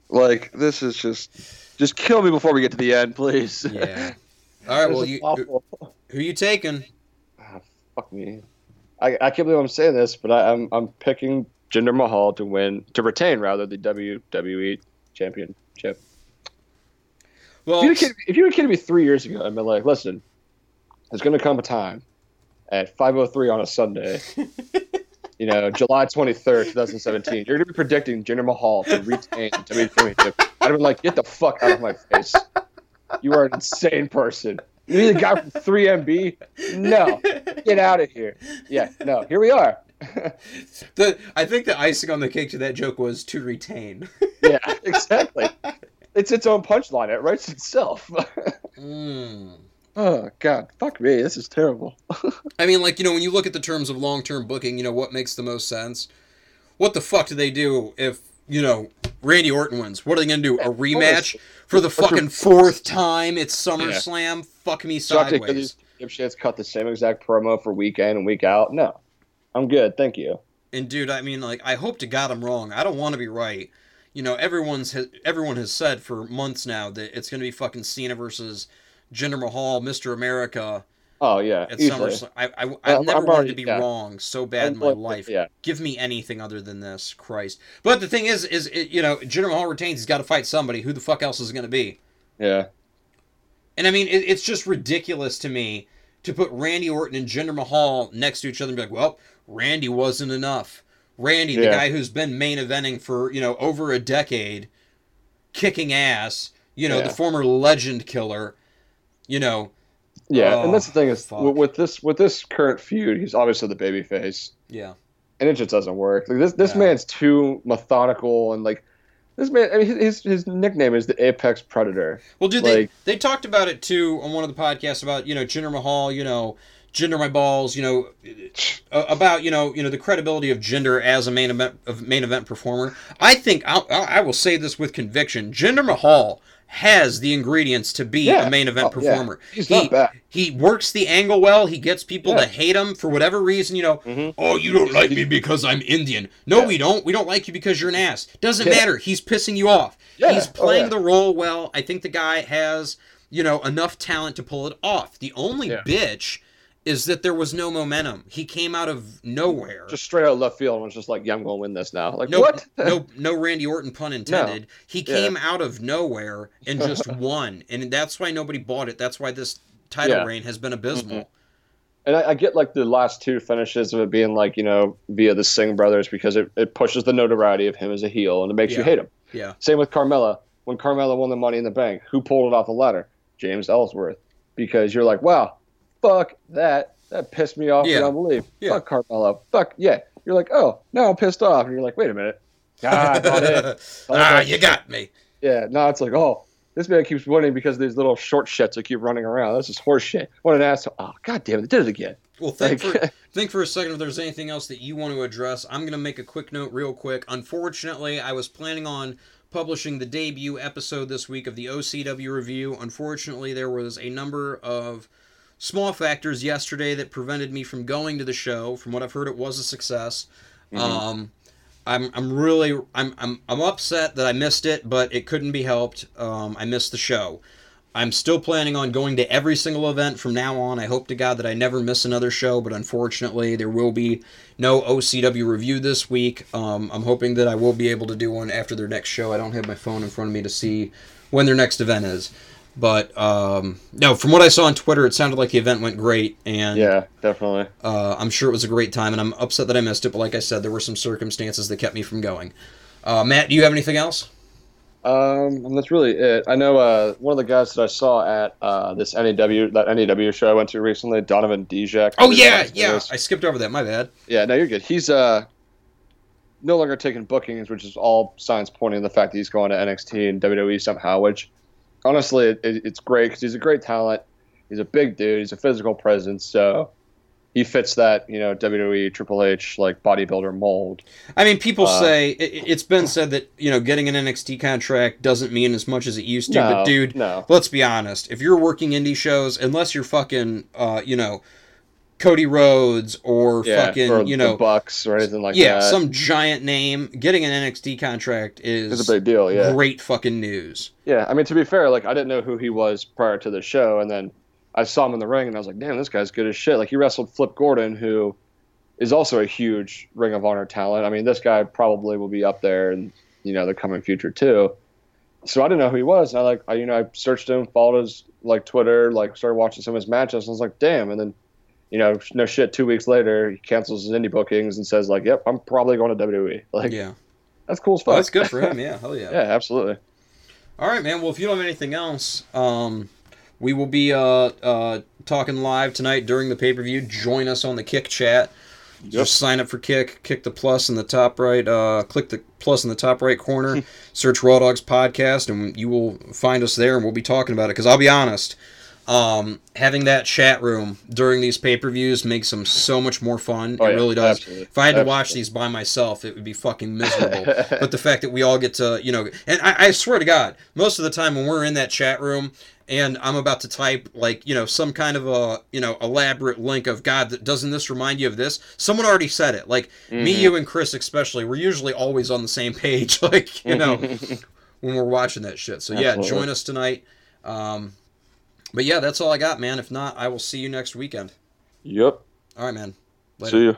Like, this is just kill me before we get to the end, please. Yeah. All right. Well, who you taking? Ah, fuck me. I can't believe I'm saying this, but I'm picking Jinder Mahal to retain the WWE Championship. Well, if you were kidding me 3 years ago, I'd be like, listen, there's going to come a time. At 5:03 on a Sunday, you know, July 23rd, 2017, you're going to be predicting Jinder Mahal to retain the WWE Championship. I'd be like, get the fuck out of my face. You are an insane person. You need a guy from 3MB? No. Get out of here. Yeah, no. Here we are. I think the icing on the cake to that joke was to retain. Yeah, exactly. It's its own punchline. It writes itself. Oh, God, fuck me. This is terrible. I mean, like, you know, when you look at the terms of long-term booking, you know, what makes the most sense? What the fuck do they do if, you know, Randy Orton wins. What are they going to do? A rematch for the fucking fourth time? It's SummerSlam. Yeah. Fuck me sideways. Dipshits cut the same exact promo for week in and week out. No, I'm good. Thank you. And dude, I mean, like, I hope to God I'm wrong. I don't want to be right. You know, everyone has said for months now that it's going to be fucking Cena versus Jinder Mahal, Mr. America. Oh yeah, at SummerSlam. I've never wanted to be wrong so bad in my life. Yeah. Give me anything other than this, Christ. But the thing is, you know, Jinder Mahal retains. He's got to fight somebody. Who the fuck else is it going to be? Yeah. And I mean, it's just ridiculous to me to put Randy Orton and Jinder Mahal next to each other and be like, well, Randy wasn't enough. Randy, the guy who's been main eventing for, you know, over a decade, kicking ass, you know, the former legend killer, you know. Yeah, and that's the thing is, with this current feud, he's obviously the babyface. Yeah. And it just doesn't work. Like, this man's too methodical and, like, this man, I mean, his nickname is the Apex Predator. Well, dude, like, they talked about it, too, on one of the podcasts about, you know, Jinder Mahal, you know, Jinder my balls, you know, about, you know, the credibility of Jinder as a main event performer. I think, I will say this with conviction, Jinder Mahal has the ingredients to be a main event performer. Yeah. He's not bad. He works the angle well. He gets people to hate him for whatever reason, you know. Mm-hmm. Oh, you don't like me because I'm Indian. No, we don't. We don't like you because you're an ass. Doesn't matter. He's pissing you off. Yeah. He's playing the role well. I think the guy has, you know, enough talent to pull it off. The only bitch is that there was no momentum. He came out of nowhere. Just straight out left field and was just like, yeah, I'm going to win this now. Like, no, what? no Randy Orton, pun intended. No. He came out of nowhere and just won. And that's why nobody bought it. That's why this title reign has been abysmal. Mm-hmm. And I get, like, the last two finishes of it being, like, you know, via the Singh brothers because it pushes the notoriety of him as a heel and it makes you hate him. Yeah. Same with Carmella. When Carmella won the Money in the Bank, who pulled it off the ladder? James Ellsworth. Because you're like, wow, fuck that. That pissed me off beyond belief. Yeah. Fuck Carmella. Fuck, yeah. You're like, oh, now I'm pissed off. And you're like, wait a minute. Ah, got it. You got me. Yeah, no, it's like, oh, this man keeps winning because of these little short shits that keep running around. This is horse shit. What an asshole. Oh, God damn it. They did it again. Well, think for a second if there's anything else that you want to address. I'm going to make a quick note real quick. Unfortunately, I was planning on publishing the debut episode this week of the OCW review. Unfortunately, there was a number of small factors yesterday that prevented me from going to the show. From what I've heard, it was a success. Mm-hmm. I'm really upset that I missed it, but it couldn't be helped. I missed the show. I'm still planning on going to every single event from now on. I hope to God that I never miss another show, but unfortunately there will be no OCW review this week. I'm hoping that I will be able to do one after their next show. I don't have my phone in front of me to see when their next event is. But, no, from what I saw on Twitter, it sounded like the event went great. And yeah, definitely. I'm sure it was a great time, and I'm upset that I missed it. But like I said, there were some circumstances that kept me from going. Matt, do you have anything else? That's really it. I know one of the guys that I saw at this NEW show I went to recently, Donovan Dijak. Oh, yeah. I skipped over that. My bad. Yeah, no, you're good. He's no longer taking bookings, which is all signs pointing to the fact that he's going to NXT and WWE somehow, which honestly, it's great because he's a great talent. He's a big dude. He's a physical presence, so he fits that, you know, WWE, Triple H, like, bodybuilder mold. I mean, people say it's been said that, you know, getting an NXT contract doesn't mean as much as it used to. But dude, let's be honest. If you're working indie shows, unless you're fucking, you know, Cody Rhodes or fucking, or you know, the Bucks or anything like that. Yeah, some giant name. Getting an NXT contract is a big deal, great fucking news. Yeah, I mean, to be fair, like, I didn't know who he was prior to the show, and then I saw him in the ring, and I was like, damn, this guy's good as shit. Like, he wrestled Flip Gordon, who is also a huge Ring of Honor talent. I mean, this guy probably will be up there in, you know, the coming future, too. So I didn't know who he was, and I searched him, followed his, like, Twitter, like, started watching some of his matches, and I was like, damn, and then, you know, no shit, 2 weeks later, he cancels his indie bookings and says, like, yep, I'm probably going to WWE. Like, that's cool as fuck. Oh, that's good for him, yeah. Hell yeah. Yeah, absolutely. All right, man. Well, if you don't have anything else, we will be talking live tonight during the pay-per-view. Join us on the Kick chat. Yep. Just sign up for Kick. Kick the plus in the top right. Click the plus in the top right corner. Search Raw Dogs Podcast, and you will find us there, and we'll be talking about it. Because I'll be honest, Having that chat room during these pay-per-views makes them so much more fun. It really does. Absolutely. If I had to watch these by myself, it would be fucking miserable. But the fact that we all get to, you know, and I swear to God, most of the time when we're in that chat room and I'm about to type, like, you know, some kind of a, you know, elaborate link of, God, doesn't this remind you of this? Someone already said it. Like, me, you, and Chris especially, we're usually always on the same page, like, you know, when we're watching that shit. So, yeah, join us tonight. But yeah, that's all I got, man. If not, I will see you next weekend. Yep. All right, man. Later. See you.